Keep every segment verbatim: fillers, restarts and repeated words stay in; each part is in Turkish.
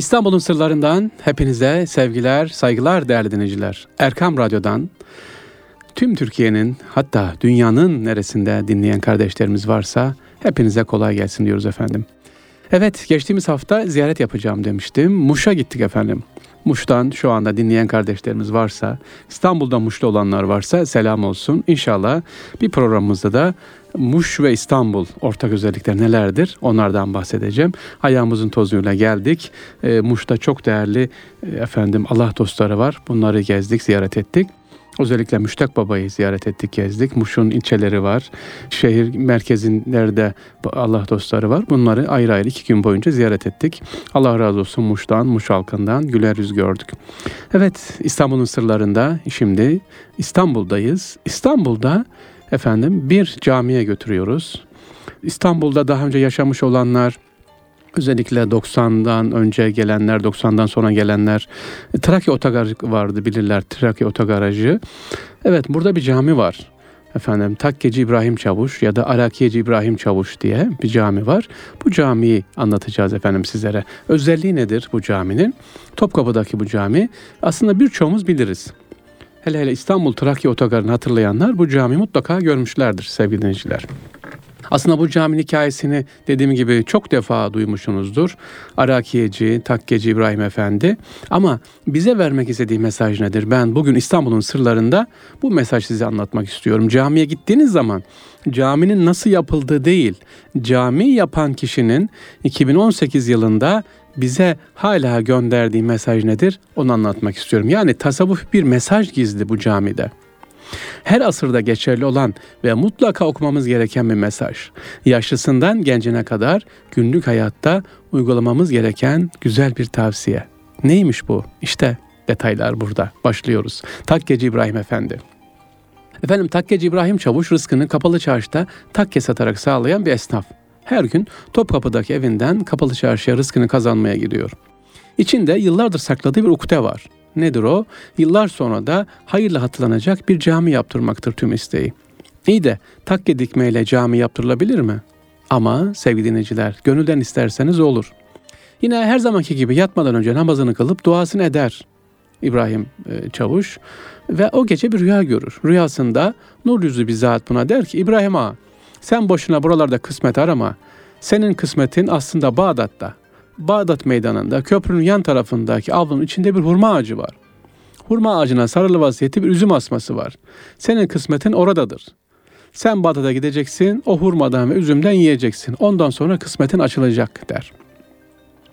İstanbul'un sırlarından hepinize sevgiler, saygılar değerli dinleyiciler. Erkam Radyo'dan tüm Türkiye'nin, hatta dünyanın neresinde dinleyen kardeşlerimiz varsa hepinize kolay gelsin diyoruz efendim. Evet, geçtiğimiz hafta ziyaret yapacağım demiştim. Muş'a gittik efendim. Muş'tan şu anda dinleyen kardeşlerimiz varsa, İstanbul'da Muşlu olanlar varsa selam olsun. İnşallah bir programımızda da Muş ve İstanbul ortak özellikler nelerdir, onlardan bahsedeceğim. Ayağımızın tozuyla geldik. E, Muş'ta çok değerli e, efendim Allah dostları var. Bunları gezdik, ziyaret ettik. Özellikle Müştek Baba'yı ziyaret ettik, gezdik. Muş'un ilçeleri var. Şehir merkezinde Allah dostları var. Bunları ayrı ayrı iki gün boyunca ziyaret ettik. Allah razı olsun Muş'tan, Muş halkından güler yüz gördük. Evet, İstanbul'un sırlarında şimdi İstanbul'dayız. İstanbul'da efendim bir camiye götürüyoruz. İstanbul'da daha önce yaşamış olanlar, özellikle doksandan önce gelenler, doksandan sonra gelenler, Trakya Otogarı vardı, bilirler Trakya Otogarajı. Evet, burada bir cami var. Efendim Takkeci İbrahim Çavuş ya da Arakiyeci İbrahim Çavuş diye bir cami var. Bu camiyi anlatacağız efendim sizlere. Özelliği nedir bu caminin? Topkapı'daki bu cami aslında birçoğumuz biliriz. Hele hele İstanbul Trakya Otogarı'nı hatırlayanlar bu camiyi mutlaka görmüşlerdir sevgili dinleyiciler. Aslında bu caminin hikayesini dediğim gibi çok defa duymuşsunuzdur. Arakiyeci, Takkeci İbrahim Efendi. Ama bize vermek istediği mesaj nedir? Ben bugün İstanbul'un sırlarında bu mesajı size anlatmak istiyorum. Camiye gittiğiniz zaman caminin nasıl yapıldığı değil, cami yapan kişinin iki bin on sekiz yılında bize hala gönderdiği mesaj nedir? Onu anlatmak istiyorum. Yani tasavvuf bir mesaj gizli bu camide. Her asırda geçerli olan ve mutlaka okumamız gereken bir mesaj. Yaşlısından gencine kadar günlük hayatta uygulamamız gereken güzel bir tavsiye. Neymiş bu? İşte detaylar burada. Başlıyoruz. Takkeci İbrahim Efendi. Efendim Takkeci İbrahim Çavuş rızkını Kapalıçarşı'da takke satarak sağlayan bir esnaf. Her gün Topkapı'daki evinden Kapalıçarşı'ya rızkını kazanmaya gidiyor. İçinde yıllardır sakladığı bir ukde var. Nedir o? Yıllar sonra da hayırla hatırlanacak bir cami yaptırmaktır tüm isteği. İyi de takke dikmeyle cami yaptırılabilir mi? Ama sevgili dinleyiciler, gönülden isterseniz olur. Yine her zamanki gibi yatmadan önce namazını kılıp duasını eder İbrahim Çavuş ve o gece bir rüya görür. Rüyasında nur yüzlü bir zat buna der ki, İbrahim ağa sen boşuna buralarda kısmet arama. Senin kısmetin aslında Bağdat'ta. Bağdat meydanında köprünün yan tarafındaki avlunun içinde bir hurma ağacı var. Hurma ağacına sarılı vaziyette bir üzüm asması var. Senin kısmetin oradadır. Sen Bağdat'a gideceksin, o hurmadan ve üzümden yiyeceksin. Ondan sonra kısmetin açılacak der.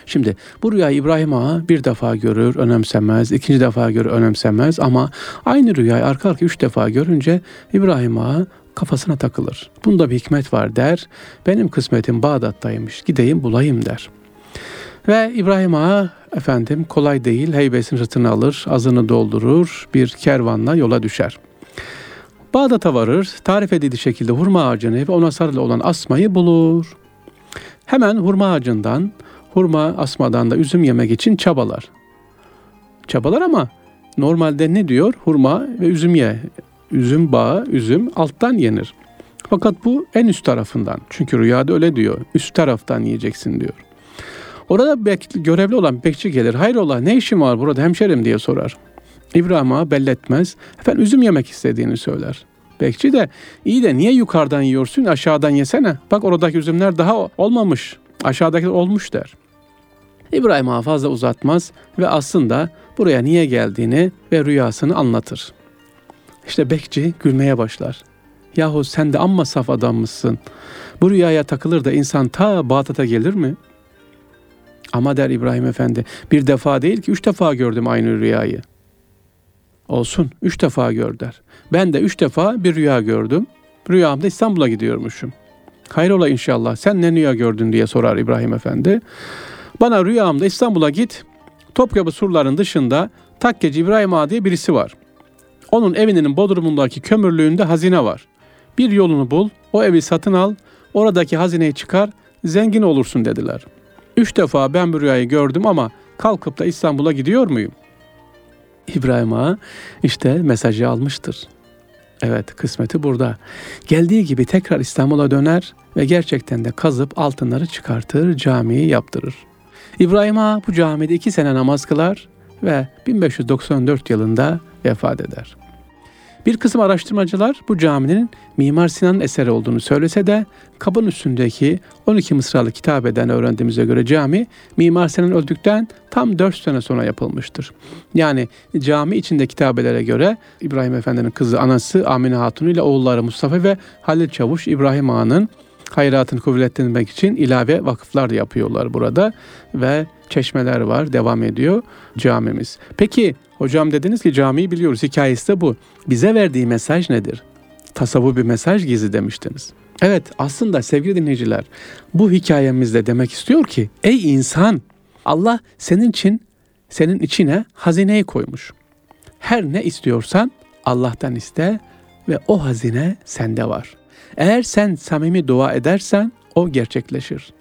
Şimdi bu rüyayı İbrahim Ağa bir defa görür, önemsemez. İkinci defa görür, önemsemez. Ama aynı rüyayı arka arka üç defa görünce İbrahim Ağa kafasına takılır. Bunda bir hikmet var der. Benim kısmetim Bağdat'taymış, gideyim bulayım der. Ve İbrahim Ağa efendim kolay değil, heybesini sırtına alır, azını doldurur, bir kervanla yola düşer. Bağdat'a varır, tarif edildiği şekilde hurma ağacını ve ona sarılı olan asmayı bulur. Hemen hurma ağacından, hurma asmadan da üzüm yemek için çabalar. Çabalar ama normalde ne diyor? Hurma ve üzüm ye. Üzüm bağı, üzüm alttan yenir. Fakat bu en üst tarafından. Çünkü rüyada öyle diyor. Üst taraftan yiyeceksin diyor. Orada bek- görevli olan bekçi gelir. Hayrola ne işin var burada hemşerim diye sorar. İbrahim Ağa belli etmez. Efendim üzüm yemek istediğini söyler. Bekçi de iyi de niye yukarıdan yiyorsun, aşağıdan yesene. Bak oradaki üzümler daha olmamış. Aşağıdakiler olmuş der. İbrahim Ağa fazla uzatmaz ve aslında buraya niye geldiğini ve rüyasını anlatır. İşte bekçi gülmeye başlar. Yahu sen de amma saf adam mısın? Bu rüyaya takılır da insan ta Bağdat'a gelir mi? Ama der İbrahim Efendi, bir defa değil ki üç defa gördüm aynı rüyayı. Olsun, üç defa gör der. Ben de üç defa bir rüya gördüm. Rüyamda İstanbul'a gidiyormuşum. Hayrola inşallah, sen ne rüya gördün diye sorar İbrahim Efendi. Bana rüyamda İstanbul'a git, Topkapı surların dışında Takkeci İbrahim Ağa diye birisi var. Onun evinin bodrumundaki kömürlüğünde hazine var. Bir yolunu bul, o evi satın al, oradaki hazineyi çıkar, zengin olursun dediler. Üç defa ben bu rüyayı gördüm ama kalkıp da İstanbul'a gidiyor muyum? İbrahim Ağa işte mesajı almıştır. Evet, kısmeti burada. Geldiği gibi tekrar İstanbul'a döner ve gerçekten de kazıp altınları çıkartır, camiyi yaptırır. İbrahim Ağa bu camide iki sene namaz kılar ve bin beş yüz doksan dört yılında vefat eder. Bir kısım araştırmacılar bu caminin Mimar Sinan'ın eseri olduğunu söylese de kabın üstündeki on iki mısralı kitabeden öğrendiğimize göre cami Mimar Sinan öldükten tam dört sene sonra yapılmıştır. Yani cami içinde kitabelere göre İbrahim Efendi'nin kızı anası Amine Hatun ile oğulları Mustafa ve Halil Çavuş İbrahim Ağa'nın hayratını kuvvetlendirmek için ilave vakıflar yapıyorlar burada ve çeşmeler var, devam ediyor camimiz. Peki hocam dediniz ki camiyi biliyoruz, hikayesi de bu. Bize verdiği mesaj nedir? Tasavvuf bir mesaj gizli demiştiniz. Evet, aslında sevgili dinleyiciler, bu hikayemizde demek istiyor ki ey insan, Allah senin için, senin içine hazineyi koymuş. Her ne istiyorsan Allah'tan iste ve o hazine sende var. Eğer sen samimi dua edersen o gerçekleşir.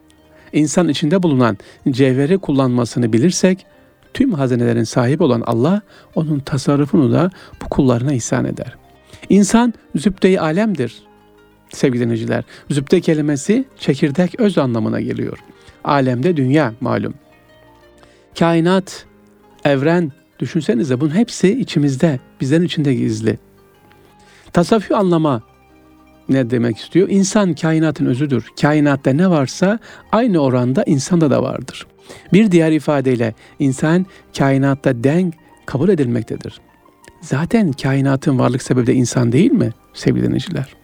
İnsan içinde bulunan cevheri kullanmasını bilirsek tüm hazinelerin sahibi olan Allah onun tasarrufunu da bu kullarına ihsan eder. İnsan zübde-i alemdir sevgili dinleyiciler. Zübde kelimesi çekirdek, öz anlamına geliyor. Alemde dünya malum. Kainat, evren, düşünsenize bunun hepsi içimizde, bizlerin içinde gizli. Tasavvufi anlama ne demek istiyor? İnsan kainatın özüdür. Kainatta ne varsa aynı oranda insanda da vardır. Bir diğer ifadeyle insan kainatta denk kabul edilmektedir. Zaten kainatın varlık sebebi de insan değil mi sevgili dinleyiciler?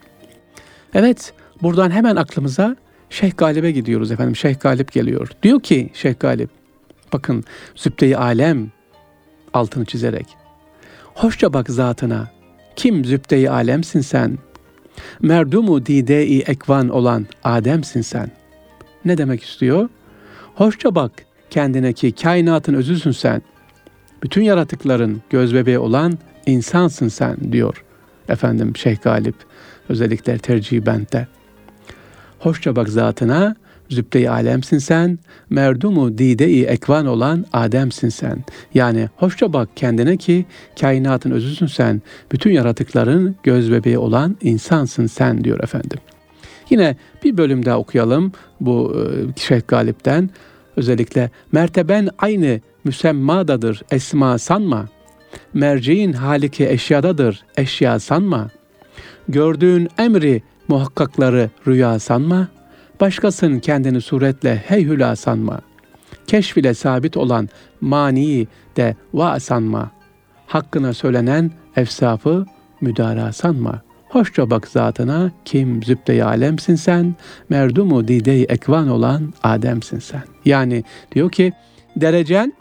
Evet, buradan hemen aklımıza Şeyh Galip'e gidiyoruz efendim. Şeyh Galip geliyor. Diyor ki Şeyh Galip, bakın zübde-i alem altını çizerek. Hoşça bak zatına, kim zübde-i alemsin sen? Merdumu dide-i ekvan olan Adem'sin sen. Ne demek istiyor? Hoşça bak kendine ki kainatın özüsün sen. Bütün yaratıkların göz bebeği olan insansın sen diyor efendim Şeyh Galip, özellikle Tercihbent'te. Hoşça bak zatına, zübde-i alemsin sen, merdumu dide-i ekvan olan Adem'sin sen. Yani hoşça bak kendine ki kainatın özüsün sen, bütün yaratıkların göz bebeği olan insansın sen diyor efendim. Yine bir bölüm daha okuyalım bu Şeyh Galip'ten. Özellikle merteben aynı müsemmadadır, esma sanma. Merci'in haliki eşyadadır, eşya sanma. Gördüğün emri muhakkakları rüya sanma. Başkasının kendini suretle heyhüla sanma. Keşf ile sabit olan maniyi de va sanma. Hakkına söylenen efsafı müdara sanma. Hoşça bak zatına, kim zübde-i alemsin sen, merdumu dide-i ekvan olan Adem'sin sen. Yani diyor ki derecen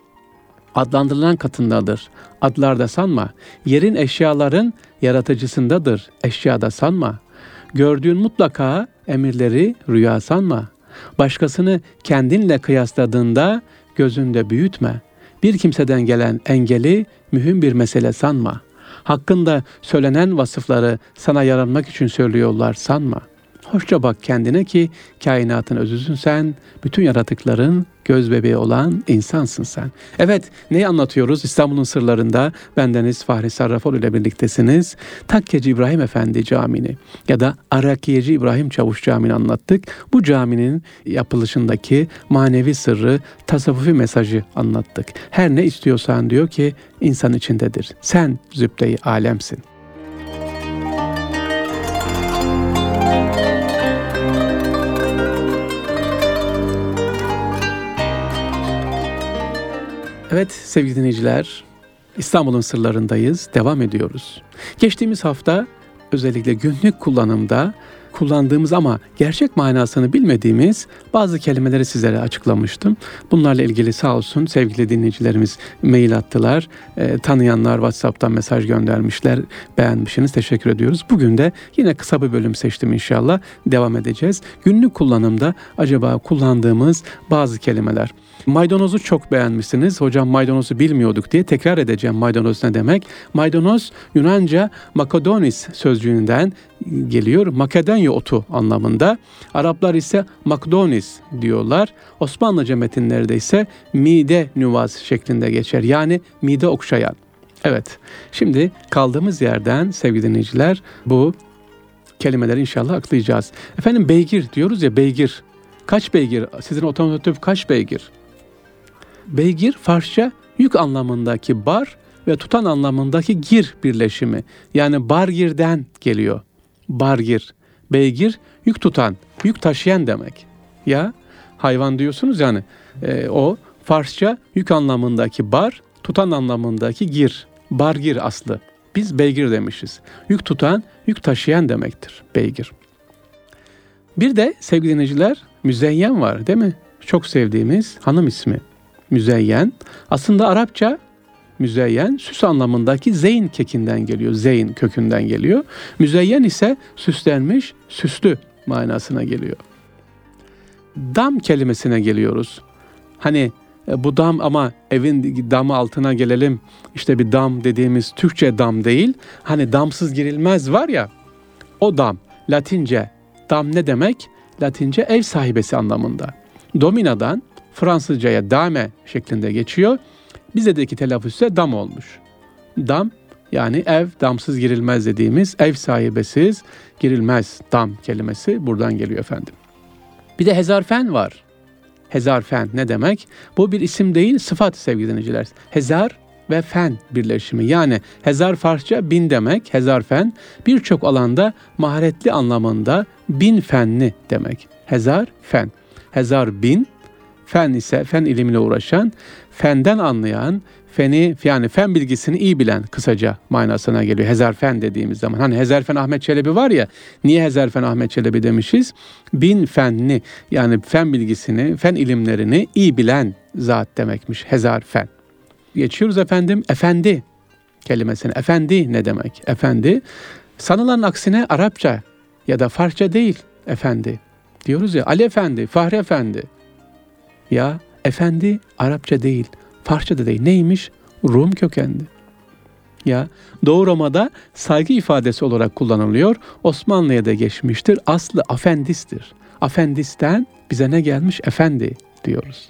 adlandırılan katındadır, adlarda sanma. Yerin eşyaların yaratıcısındadır, eşyada sanma. Gördüğün mutlaka emirleri rüya sanma. Başkasını kendinle kıyasladığında gözünde büyütme. Bir kimseden gelen engeli mühim bir mesele sanma. Hakkında söylenen vasıfları sana yaranmak için söylüyorlar sanma. Hoşça bak kendine ki kainatın özüsün sen, bütün yaratıkların göz bebeği olan insansın sen. Evet, neyi anlatıyoruz? İstanbul'un sırlarında bendeniz Fahri Sarrafoğlu ile birliktesiniz. Takkeci İbrahim Efendi Camii'ni ya da Arakiyeci İbrahim Çavuş Camii'ni anlattık. Bu caminin yapılışındaki manevi sırrı, tasavvufi mesajı anlattık. Her ne istiyorsan diyor ki insan içindedir. Sen zübde-i alemsin. Evet sevgili dinleyiciler, İstanbul'un sırlarındayız, devam ediyoruz. Geçtiğimiz hafta özellikle günlük kullanımda kullandığımız ama gerçek manasını bilmediğimiz bazı kelimeleri sizlere açıklamıştım. Bunlarla ilgili sağ olsun sevgili dinleyicilerimiz mail attılar, e, tanıyanlar WhatsApp'tan mesaj göndermişler, beğenmişsiniz, teşekkür ediyoruz. Bugün de yine kısa bir bölüm seçtim, inşallah devam edeceğiz. Günlük kullanımda acaba kullandığımız bazı kelimeler. Maydanozu çok beğenmişsiniz. Hocam maydanozu bilmiyorduk diye tekrar edeceğim. Maydanoz ne demek? Maydanoz Yunanca makadonis sözcüğünden geliyor. Makedonya otu anlamında. Araplar ise makdonis diyorlar. Osmanlıca metinlerde ise mide nüvaz şeklinde geçer. Yani mide okşayan. Evet. Şimdi kaldığımız yerden sevgili dinleyiciler bu kelimeleri inşallah aklayacağız. Efendim beygir diyoruz ya, beygir. Kaç beygir? Sizin otomotiv kaç beygir? beygir Farsça yük anlamındaki bar ve tutan anlamındaki gir birleşimi. Yani bargirden geliyor. Bargir, beygir, yük tutan, yük taşıyan demek. Ya hayvan diyorsunuz yani e, o Farsça yük anlamındaki bar, tutan anlamındaki gir. Bargir aslı. Biz beygir demişiz. Yük tutan, yük taşıyan demektir beygir. Bir de sevgili dinleyiciler Müzeyyen var değil mi? Çok sevdiğimiz hanım ismi. Müzeyyen. Aslında Arapça müzeyyen süs anlamındaki zeyn kekinden geliyor. Zeyn kökünden geliyor. Müzeyyen ise süslenmiş, süslü manasına geliyor. Dam kelimesine geliyoruz. Hani bu dam ama evin damı altına gelelim. İşte bir dam dediğimiz Türkçe dam değil. Hani damsız girilmez var ya. O dam. Latince. Dam ne demek? Latince ev sahibesi anlamında. Domina'dan Fransızca'ya dame şeklinde geçiyor. Bizdeki telaffuz ise dam olmuş. Dam yani ev, damsız girilmez dediğimiz ev sahibesiz girilmez dam kelimesi buradan geliyor efendim. Bir de hezarfen var. Hezarfen ne demek? Bu bir isim değil, sıfat sevgili dinleyiciler. Hezar ve fen birleşimi. Yani hezar Farsça bin demek. Hezarfen birçok alanda maharetli anlamında bin fenli demek. Hezar fen. Hezar bin. Fen ise fen ilimle uğraşan, fenden anlayan, feni yani fen bilgisini iyi bilen kısaca manasına geliyor. Hezarfen dediğimiz zaman. Hani Hezarfen Ahmet Çelebi var ya, niye Hezarfen Ahmet Çelebi demişiz? Bin fenli yani fen bilgisini, fen ilimlerini iyi bilen zat demekmiş hezarfen. Geçiyoruz efendim efendi kelimesine. Efendi ne demek? Efendi sanılan aksine Arapça ya da Farsça değil efendi. Diyoruz ya Ali Efendi, Fahri Efendi. Ya efendi Arapça değil, Farsça da değil. Neymiş? Rum kökenli. Ya Doğu Roma'da saygı ifadesi olarak kullanılıyor. Osmanlı'ya da geçmiştir. Aslı afendistir. Afendisten bize ne gelmiş? Efendi diyoruz.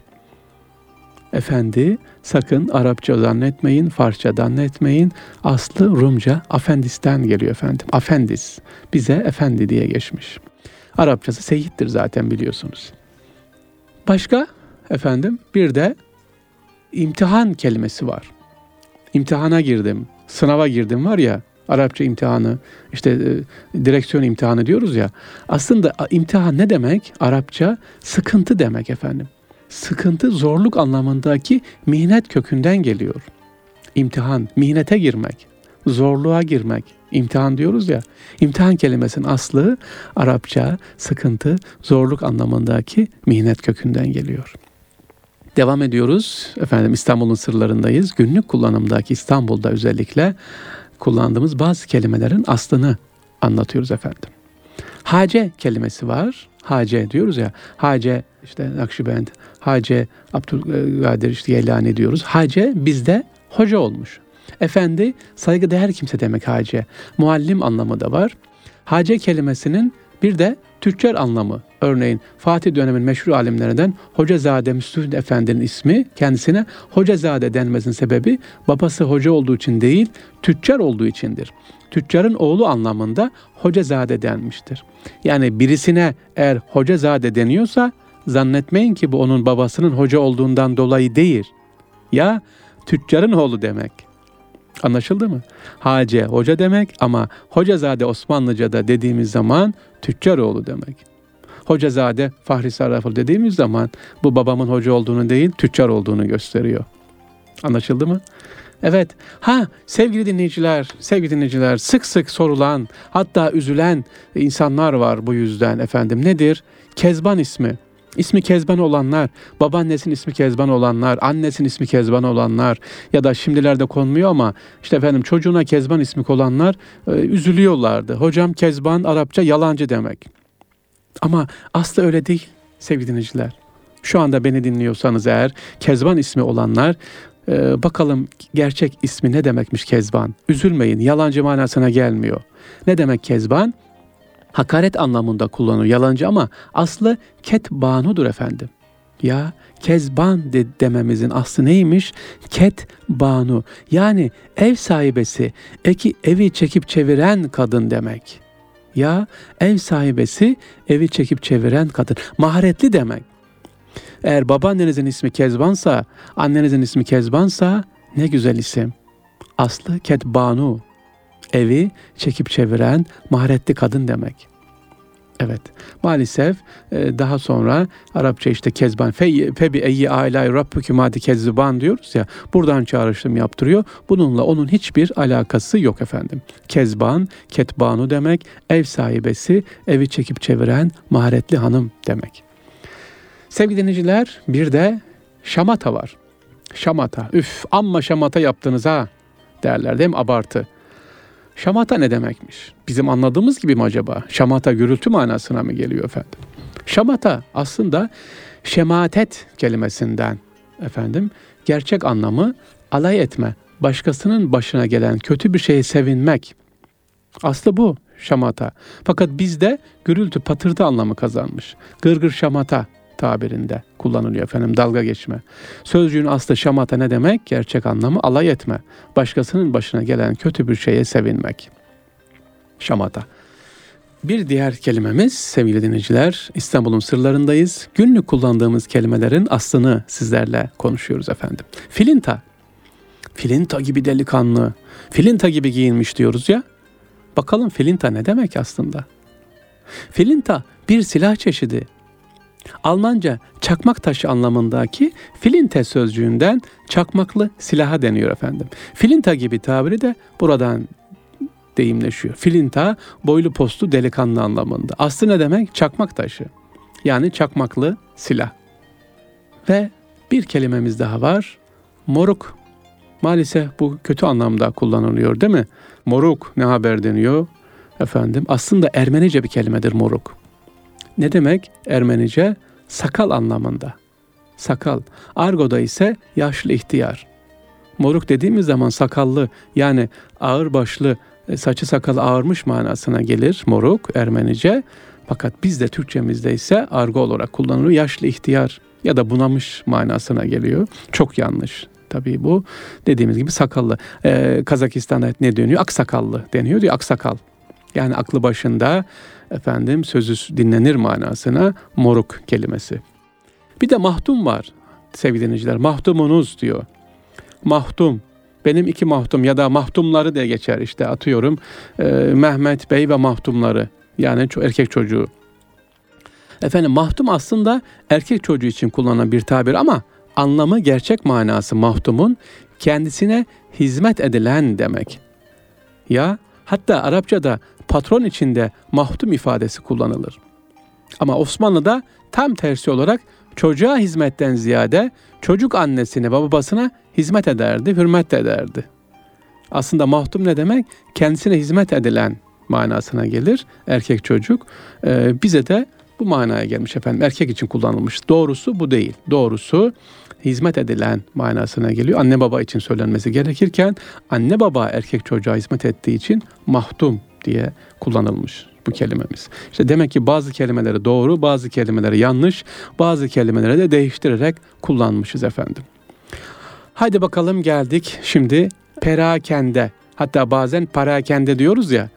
Efendi sakın Arapça zannetmeyin, Farsça zannetmeyin. Aslı Rumca afendisten geliyor efendim. Afendis bize efendi diye geçmiş. Arapçası seyittir zaten biliyorsunuz. Başka efendim bir de imtihan kelimesi var. İmtihana girdim, sınava girdim var ya Arapça imtihanı işte e, direksiyon imtihanı diyoruz ya. Aslında imtihan ne demek? Arapça sıkıntı demek efendim. Sıkıntı zorluk anlamındaki mihnet kökünden geliyor. İmtihan, mihnete girmek, zorluğa girmek. İmtihan diyoruz ya. İmtihan kelimesinin aslı Arapça sıkıntı, zorluk anlamındaki mihnet kökünden geliyor. Devam ediyoruz. Efendim İstanbul'un sırlarındayız. Günlük kullanımdaki İstanbul'da özellikle kullandığımız bazı kelimelerin aslını anlatıyoruz efendim. Hace kelimesi var. Hace diyoruz ya. Hace işte Nakşibend, Hace Abdülkadir işte Yelani diyoruz. Hace bizde hoca olmuş. Efendi saygıdeğer kimse demek hace. Muallim anlamı da var. Hace kelimesinin bir de tüccar anlamı. Örneğin Fatih dönemin meşhur alimlerinden Hocazade Müstefa Efendi'nin ismi kendisine Hocazade denmesinin sebebi babası hoca olduğu için değil tüccar olduğu içindir. Tüccarın oğlu anlamında Hocazade denmiştir. Yani birisine eğer Hocazade deniyorsa zannetmeyin ki bu onun babasının hoca olduğundan dolayı değil. Ya tüccarın oğlu demek. Anlaşıldı mı? Hace hoca demek ama Hocazade Osmanlıca'da dediğimiz zaman tüccar oğlu demek. Hocazade Fahri Sarrafoğlu dediğimiz zaman bu babamın hoca olduğunu değil tüccar olduğunu gösteriyor. Anlaşıldı mı? Evet. Ha sevgili dinleyiciler, sevgili dinleyiciler sık sık sorulan hatta üzülen insanlar var bu yüzden efendim. Nedir? Kezban ismi. İsmi Kezban olanlar, babaannesinin ismi Kezban olanlar, annesinin ismi Kezban olanlar ya da şimdilerde konmuyor ama işte efendim çocuğuna Kezban ismi olanlar e, üzülüyorlardı. Hocam Kezban Arapça yalancı demek. Ama asla öyle değil sevgili dinleyiciler. Şu anda beni dinliyorsanız eğer Kezban ismi olanlar e, bakalım gerçek ismi ne demekmiş Kezban? Üzülmeyin, yalancı manasına gelmiyor. Ne demek Kezban? Hakaret anlamında kullanılıyor yalancı ama aslı ketbanudur efendim. Ya kezban de dememizin aslı neymiş? Ketbanu yani ev sahibesi, eki evi çekip çeviren kadın demek. Ya ev sahibesi evi çekip çeviren kadın maharetli demek. Eğer babaannenizin ismi Kezbansa, annenizin ismi Kezbansa ne güzel isim. Aslı Ketbanu, evi çekip çeviren maharetli kadın demek. Evet, maalesef daha sonra Arapça işte Kezban, febi eyyi âlâi rabbükümâ tukezzibân diyoruz ya, buradan çağrışım yaptırıyor. Bununla onun hiçbir alakası yok efendim. Kezban, ketbanu demek, ev sahibesi, evi çekip çeviren maharetli hanım demek. Sevgili dinleyiciler, bir de şamata var. Şamata, üf amma şamata yaptınız ha derler değil mi, abartı. Şamata ne demekmiş? Bizim anladığımız gibi mi acaba? Şamata gürültü manasına mı geliyor efendim? Şamata aslında şematet kelimesinden efendim, gerçek anlamı alay etme, başkasının başına gelen kötü bir şeye sevinmek. Aslı bu şamata. Fakat bizde gürültü, patırtı anlamı kazanmış. Gırgır şamata tabirinde kullanılıyor efendim, dalga geçme. Sözcüğün aslı şamata ne demek? Gerçek anlamı alay etme. Başkasının başına gelen kötü bir şeye sevinmek. Şamata. Bir diğer kelimemiz sevgili dinleyiciler, İstanbul'un sırlarındayız. Günlük kullandığımız kelimelerin aslını sizlerle konuşuyoruz efendim. Filinta. Filinta gibi delikanlı, filinta gibi giyinmiş diyoruz ya. Bakalım filinta ne demek aslında? Filinta bir silah çeşidi. Almanca çakmak taşı anlamındaki filinte sözcüğünden çakmaklı silaha deniyor efendim. Filinta gibi tabiri de buradan deyimleşiyor. Filinta boylu postlu delikanlı anlamında. Aslı ne demek? Çakmak taşı. Yani çakmaklı silah. Ve bir kelimemiz daha var. Moruk. Maalesef bu kötü anlamda kullanılıyor değil mi? Moruk ne haber deniyor efendim. Aslında Ermenice bir kelimedir moruk. Ne demek? Ermenice sakal anlamında. Sakal. Argo'da ise yaşlı ihtiyar. Moruk dediğimiz zaman sakallı, yani ağırbaşlı, saçı sakalı ağarmış manasına gelir moruk Ermenice. Fakat bizde Türkçemizde ise argo olarak kullanılıyor. Yaşlı ihtiyar ya da bunamış manasına geliyor. Çok yanlış. Tabii bu dediğimiz gibi sakallı. Ee, Kazakistan'da ne deniyor? Aksakallı deniyor diyor, aksakal. Yani aklı başında efendim, sözü dinlenir manasına moruk kelimesi. Bir de mahdum var sevgili dinleyiciler. Mahdumunuz diyor. Mahdum. Benim iki mahdum ya da mahdumları diye geçer işte, atıyorum. E, Mehmet Bey ve mahdumları. Yani erkek çocuğu. Efendim mahdum aslında erkek çocuğu için kullanılan bir tabir ama anlamı, gerçek manası mahdumun kendisine hizmet edilen demek. Ya hatta Arapçada patron içinde mahdum ifadesi kullanılır. Ama Osmanlı'da tam tersi olarak çocuğa hizmetten ziyade çocuk annesine, babasına hizmet ederdi, hürmet de ederdi. Aslında mahdum ne demek? Kendisine hizmet edilen manasına gelir. Erkek çocuk. Ee, bize de bu manaya gelmiş efendim. Erkek için kullanılmış. Doğrusu bu değil. Doğrusu hizmet edilen manasına geliyor. Anne baba için söylenmesi gerekirken anne baba erkek çocuğa hizmet ettiği için mahdum diye kullanılmış bu kelimemiz. İşte demek ki bazı kelimeleri doğru, bazı kelimeleri yanlış, bazı kelimeleri de değiştirerek kullanmışız efendim. Haydi bakalım, geldik şimdi perakende. Hatta bazen parakende diyoruz ya.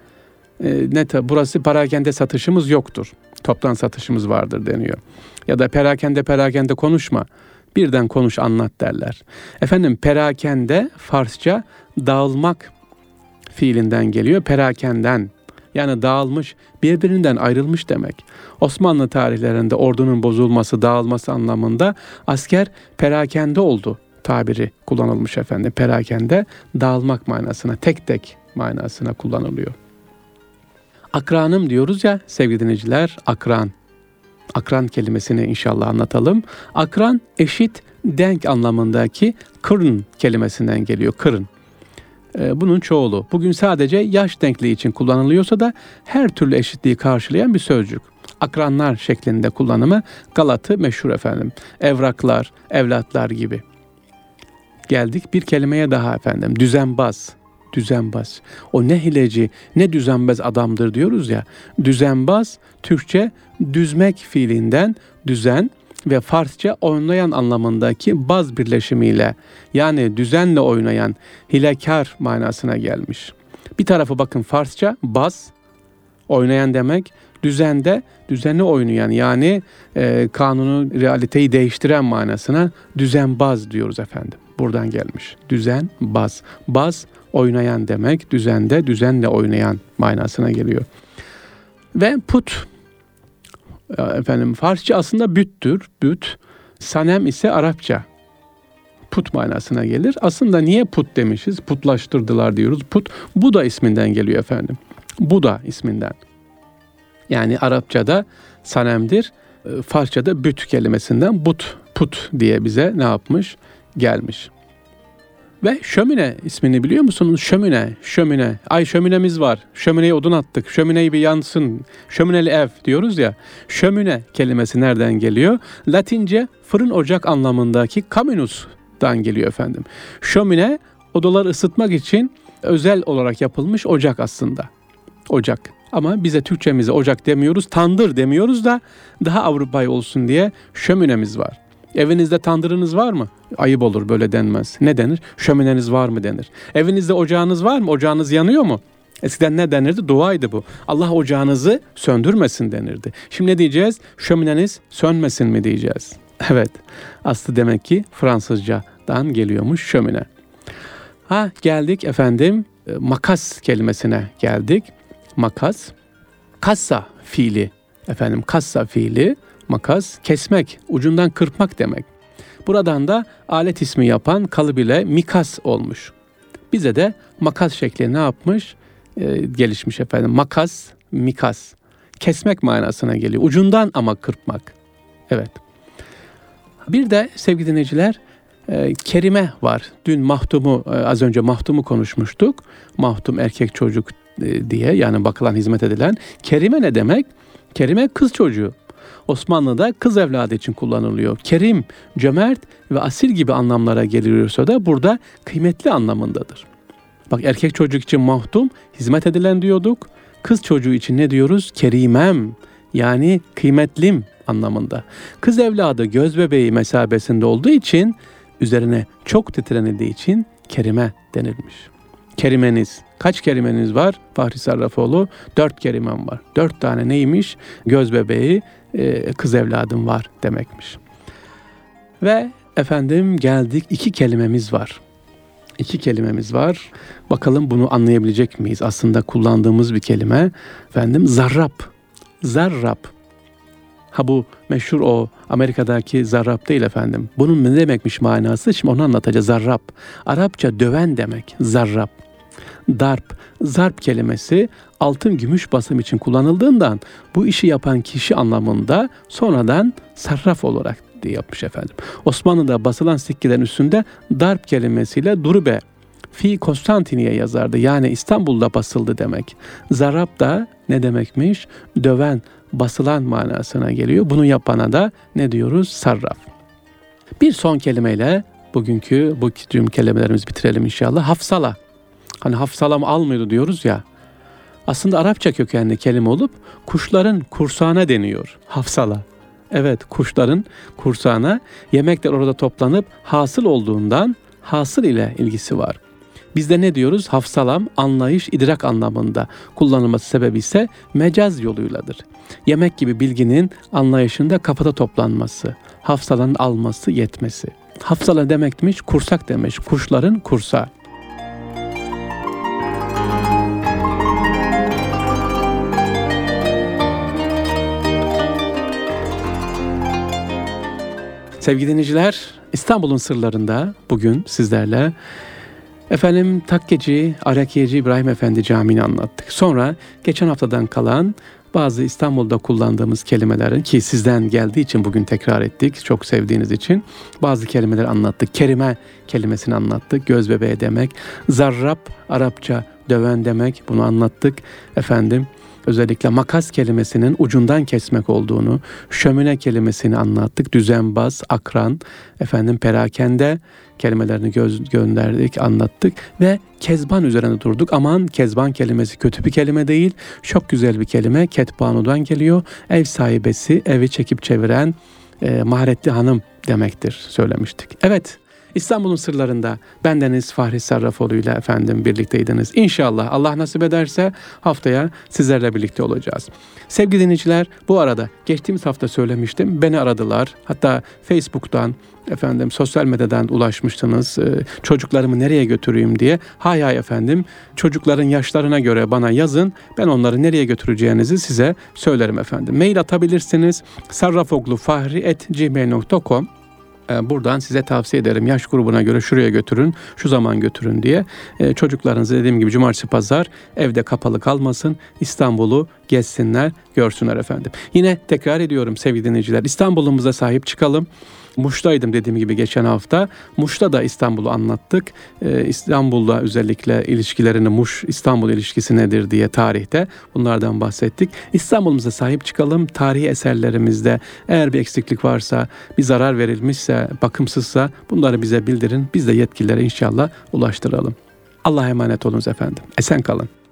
E, ne ta, burası parakende satışımız yoktur. Toptan satışımız vardır deniyor. Ya da perakende perakende konuşma. Birden konuş, anlat derler. Efendim perakende Farsça dağılmak fiilinden geliyor. Perakenden, yani dağılmış, birbirinden ayrılmış demek. Osmanlı tarihlerinde ordunun bozulması, dağılması anlamında asker perakende oldu tabiri kullanılmış efendim. Perakende dağılmak manasına, tek tek manasına kullanılıyor. Akranım diyoruz ya sevgili dinleyiciler, akran. Akran kelimesini inşallah anlatalım. Akran eşit, denk anlamındaki kırın kelimesinden geliyor. Kırın. Bunun çoğulu. Bugün sadece yaş denkliği için kullanılıyorsa da her türlü eşitliği karşılayan bir sözcük. Akranlar şeklinde kullanımı Galat'ı meşhur efendim. Evraklar, evlatlar gibi. Geldik bir kelimeye daha efendim. Düzenbaz. Düzenbaz. O ne hileci, ne düzenbaz adamdır diyoruz ya. Düzenbaz, Türkçe düzmek fiilinden düzen ve Farsça oynayan anlamındaki baz birleşimiyle, yani düzenle oynayan, hilekar manasına gelmiş. Bir tarafı bakın Farsça baz, oynayan demek, düzende düzeni oynayan, yani e, kanunu, realiteyi değiştiren manasına düzenbaz diyoruz efendim. Buradan gelmiş. Düzenbaz. Baz oynayan demek, düzende düzenle oynayan manasına geliyor. Ve put efendim Farsça aslında büttür. Büt. Sanem ise Arapça put manasına gelir. Aslında niye put demişiz? Putlaştırdılar diyoruz. Put Buda isminden geliyor efendim. Buda isminden. Yani Arapçada sanemdir. Farsçada büt kelimesinden but, put diye bize ne yapmış? Gelmiş. Ve şömine ismini biliyor musunuz? Şömine, şömine. Ay şöminemiz var. Şömineyi odun attık. Şömineyi bir yansın. Şömineli ev diyoruz ya. Şömine kelimesi nereden geliyor? Latince fırın ocak anlamındaki caminus'dan geliyor efendim. Şömine odaları ısıtmak için özel olarak yapılmış ocak aslında. Ocak. Ama bize Türkçemize ocak demiyoruz, tandır demiyoruz da daha Avrupa'yı olsun diye şöminemiz var. Evinizde tandırınız var mı? Ayıp olur, böyle denmez. Ne denir? Şömineniz var mı denir. Evinizde ocağınız var mı? Ocağınız yanıyor mu? Eskiden ne denirdi? Duaydı bu. Allah ocağınızı söndürmesin denirdi. Şimdi ne diyeceğiz? Şömineniz sönmesin mi diyeceğiz? Evet. Aslı demek ki Fransızcadan geliyormuş şömine. Ha geldik efendim makas kelimesine geldik. Makas. Kassa fiili. Efendim kassa fiili. Makas, kesmek, ucundan kırpmak demek. Buradan da alet ismi yapan kalıp ile mikas olmuş. Bize de makas şekli ne yapmış? Ee, gelişmiş efendim. Makas, mikas. Kesmek manasına geliyor. Ucundan ama kırpmak. Evet. Bir de sevgili dinleyiciler, e, kerime var. Dün mahtumu, e, az önce mahtumu konuşmuştuk. Mahtum erkek çocuk e, diye, yani bakılan, hizmet edilen. Kerime ne demek? Kerime kız çocuğu. Osmanlı'da kız evladı için kullanılıyor. Kerim, cömert ve asil gibi anlamlara geliyorsa da burada kıymetli anlamındadır. Bak, erkek çocuk için mahtum, hizmet edilen diyorduk. Kız çocuğu için ne diyoruz? Kerimem, yani kıymetlim anlamında. Kız evladı göz bebeği mesabesinde olduğu için, üzerine çok titrenildiği için kerime denilmiş. Kerimeniz. Kaç kerimeniz var? Fahri Sarrafoğlu, dört kerimem var. Dört tane neymiş? Göz bebeği, kız evladım var demekmiş. Ve efendim geldik, iki kelimemiz var. İki kelimemiz var. Bakalım bunu anlayabilecek miyiz? Aslında kullandığımız bir kelime efendim zarrap. Zarrap. Ha bu meşhur o Amerika'daki zarrap değil efendim. Bunun ne demekmiş manası? Şimdi onu anlatacağız. Zarrap. Arapça döven demek. Zarrap. Darp, zarp kelimesi altın gümüş basım için kullanıldığından bu işi yapan kişi anlamında sonradan sarraf olarak yapmış efendim. Osmanlı'da basılan sikkelerin üstünde darp kelimesiyle durube fi Konstantiniye yazardı. Yani İstanbul'da basıldı demek. Zarrap da ne demekmiş? Döven, basılan manasına geliyor. Bunu yapana da ne diyoruz? Sarraf. Bir son kelimeyle bugünkü bu tüm kelimelerimizi bitirelim inşallah. Hafsala. Hani hafsalam almıyordu diyoruz ya. Aslında Arapça kökenli kelime olup kuşların kursağına deniyor. Hafsala. Evet, kuşların kursağına, yemekler orada toplanıp hasıl olduğundan hasıl ile ilgisi var. Biz de ne diyoruz? Hafsalam anlayış, idrak anlamında kullanılması sebebi ise mecaz yoluyladır. Yemek gibi bilginin, anlayışında kafada toplanması, hafsalanın alması, yetmesi. Hafsala demekmiş, kursak demiş, kuşların kursağı. Sevgili dinleyiciler, İstanbul'un sırlarında bugün sizlerle efendim Takkeci Arakiyeci İbrahim Efendi Camii'ni anlattık. Sonra geçen haftadan kalan bazı İstanbul'da kullandığımız kelimelerin, ki sizden geldiği için bugün tekrar ettik, çok sevdiğiniz için bazı kelimeleri anlattık. Kerime kelimesini anlattık, göz bebeği demek. Zarrap, Arapça döven demek, bunu anlattık efendim. Özellikle makas kelimesinin ucundan kesmek olduğunu, şömine kelimesini anlattık. Düzenbaz, akran, efendim perakende kelimelerini göz gönderdik, anlattık ve kezban üzerine durduk. Aman, kezban kelimesi kötü bir kelime değil, çok güzel bir kelime. Ketbanu'dan geliyor. Ev sahibesi, evi çekip çeviren e, maharetli hanım demektir söylemiştik. Evet, İstanbul'un sırlarında bendeniz Fahri Sarrafoğlu ile efendim birlikteydiniz. İnşallah Allah nasip ederse haftaya sizlerle birlikte olacağız. Sevgili dinleyiciler, bu arada geçtiğimiz hafta söylemiştim. Beni aradılar. Hatta Facebook'tan, efendim sosyal medyadan ulaşmıştınız. Ee, çocuklarımı nereye götüreyim diye. Hay hay efendim, çocukların yaşlarına göre bana yazın. Ben onları nereye götüreceğinizi size söylerim efendim. Mail atabilirsiniz. sarrafoglufahri at gmail nokta com. Buradan size tavsiye ederim. Yaş grubuna göre şuraya götürün, şu zaman götürün diye. Çocuklarınızı dediğim gibi cumartesi pazar evde kapalı kalmasın. İstanbul'u gezsinler, görsünler efendim. Yine tekrar ediyorum sevgili dinleyiciler. İstanbul'umuza sahip çıkalım. Muş'taydım dediğim gibi geçen hafta. Muş'ta da İstanbul'u anlattık. Ee, İstanbul'la özellikle ilişkilerini, Muş-İstanbul ilişkisi nedir diye tarihte bunlardan bahsettik. İstanbul'umuza sahip çıkalım. Tarihi eserlerimizde eğer bir eksiklik varsa, bir zarar verilmişse, bakımsızsa bunları bize bildirin. Biz de yetkililere inşallah ulaştıralım. Allah'a emanet olunuz efendim. Esen kalın.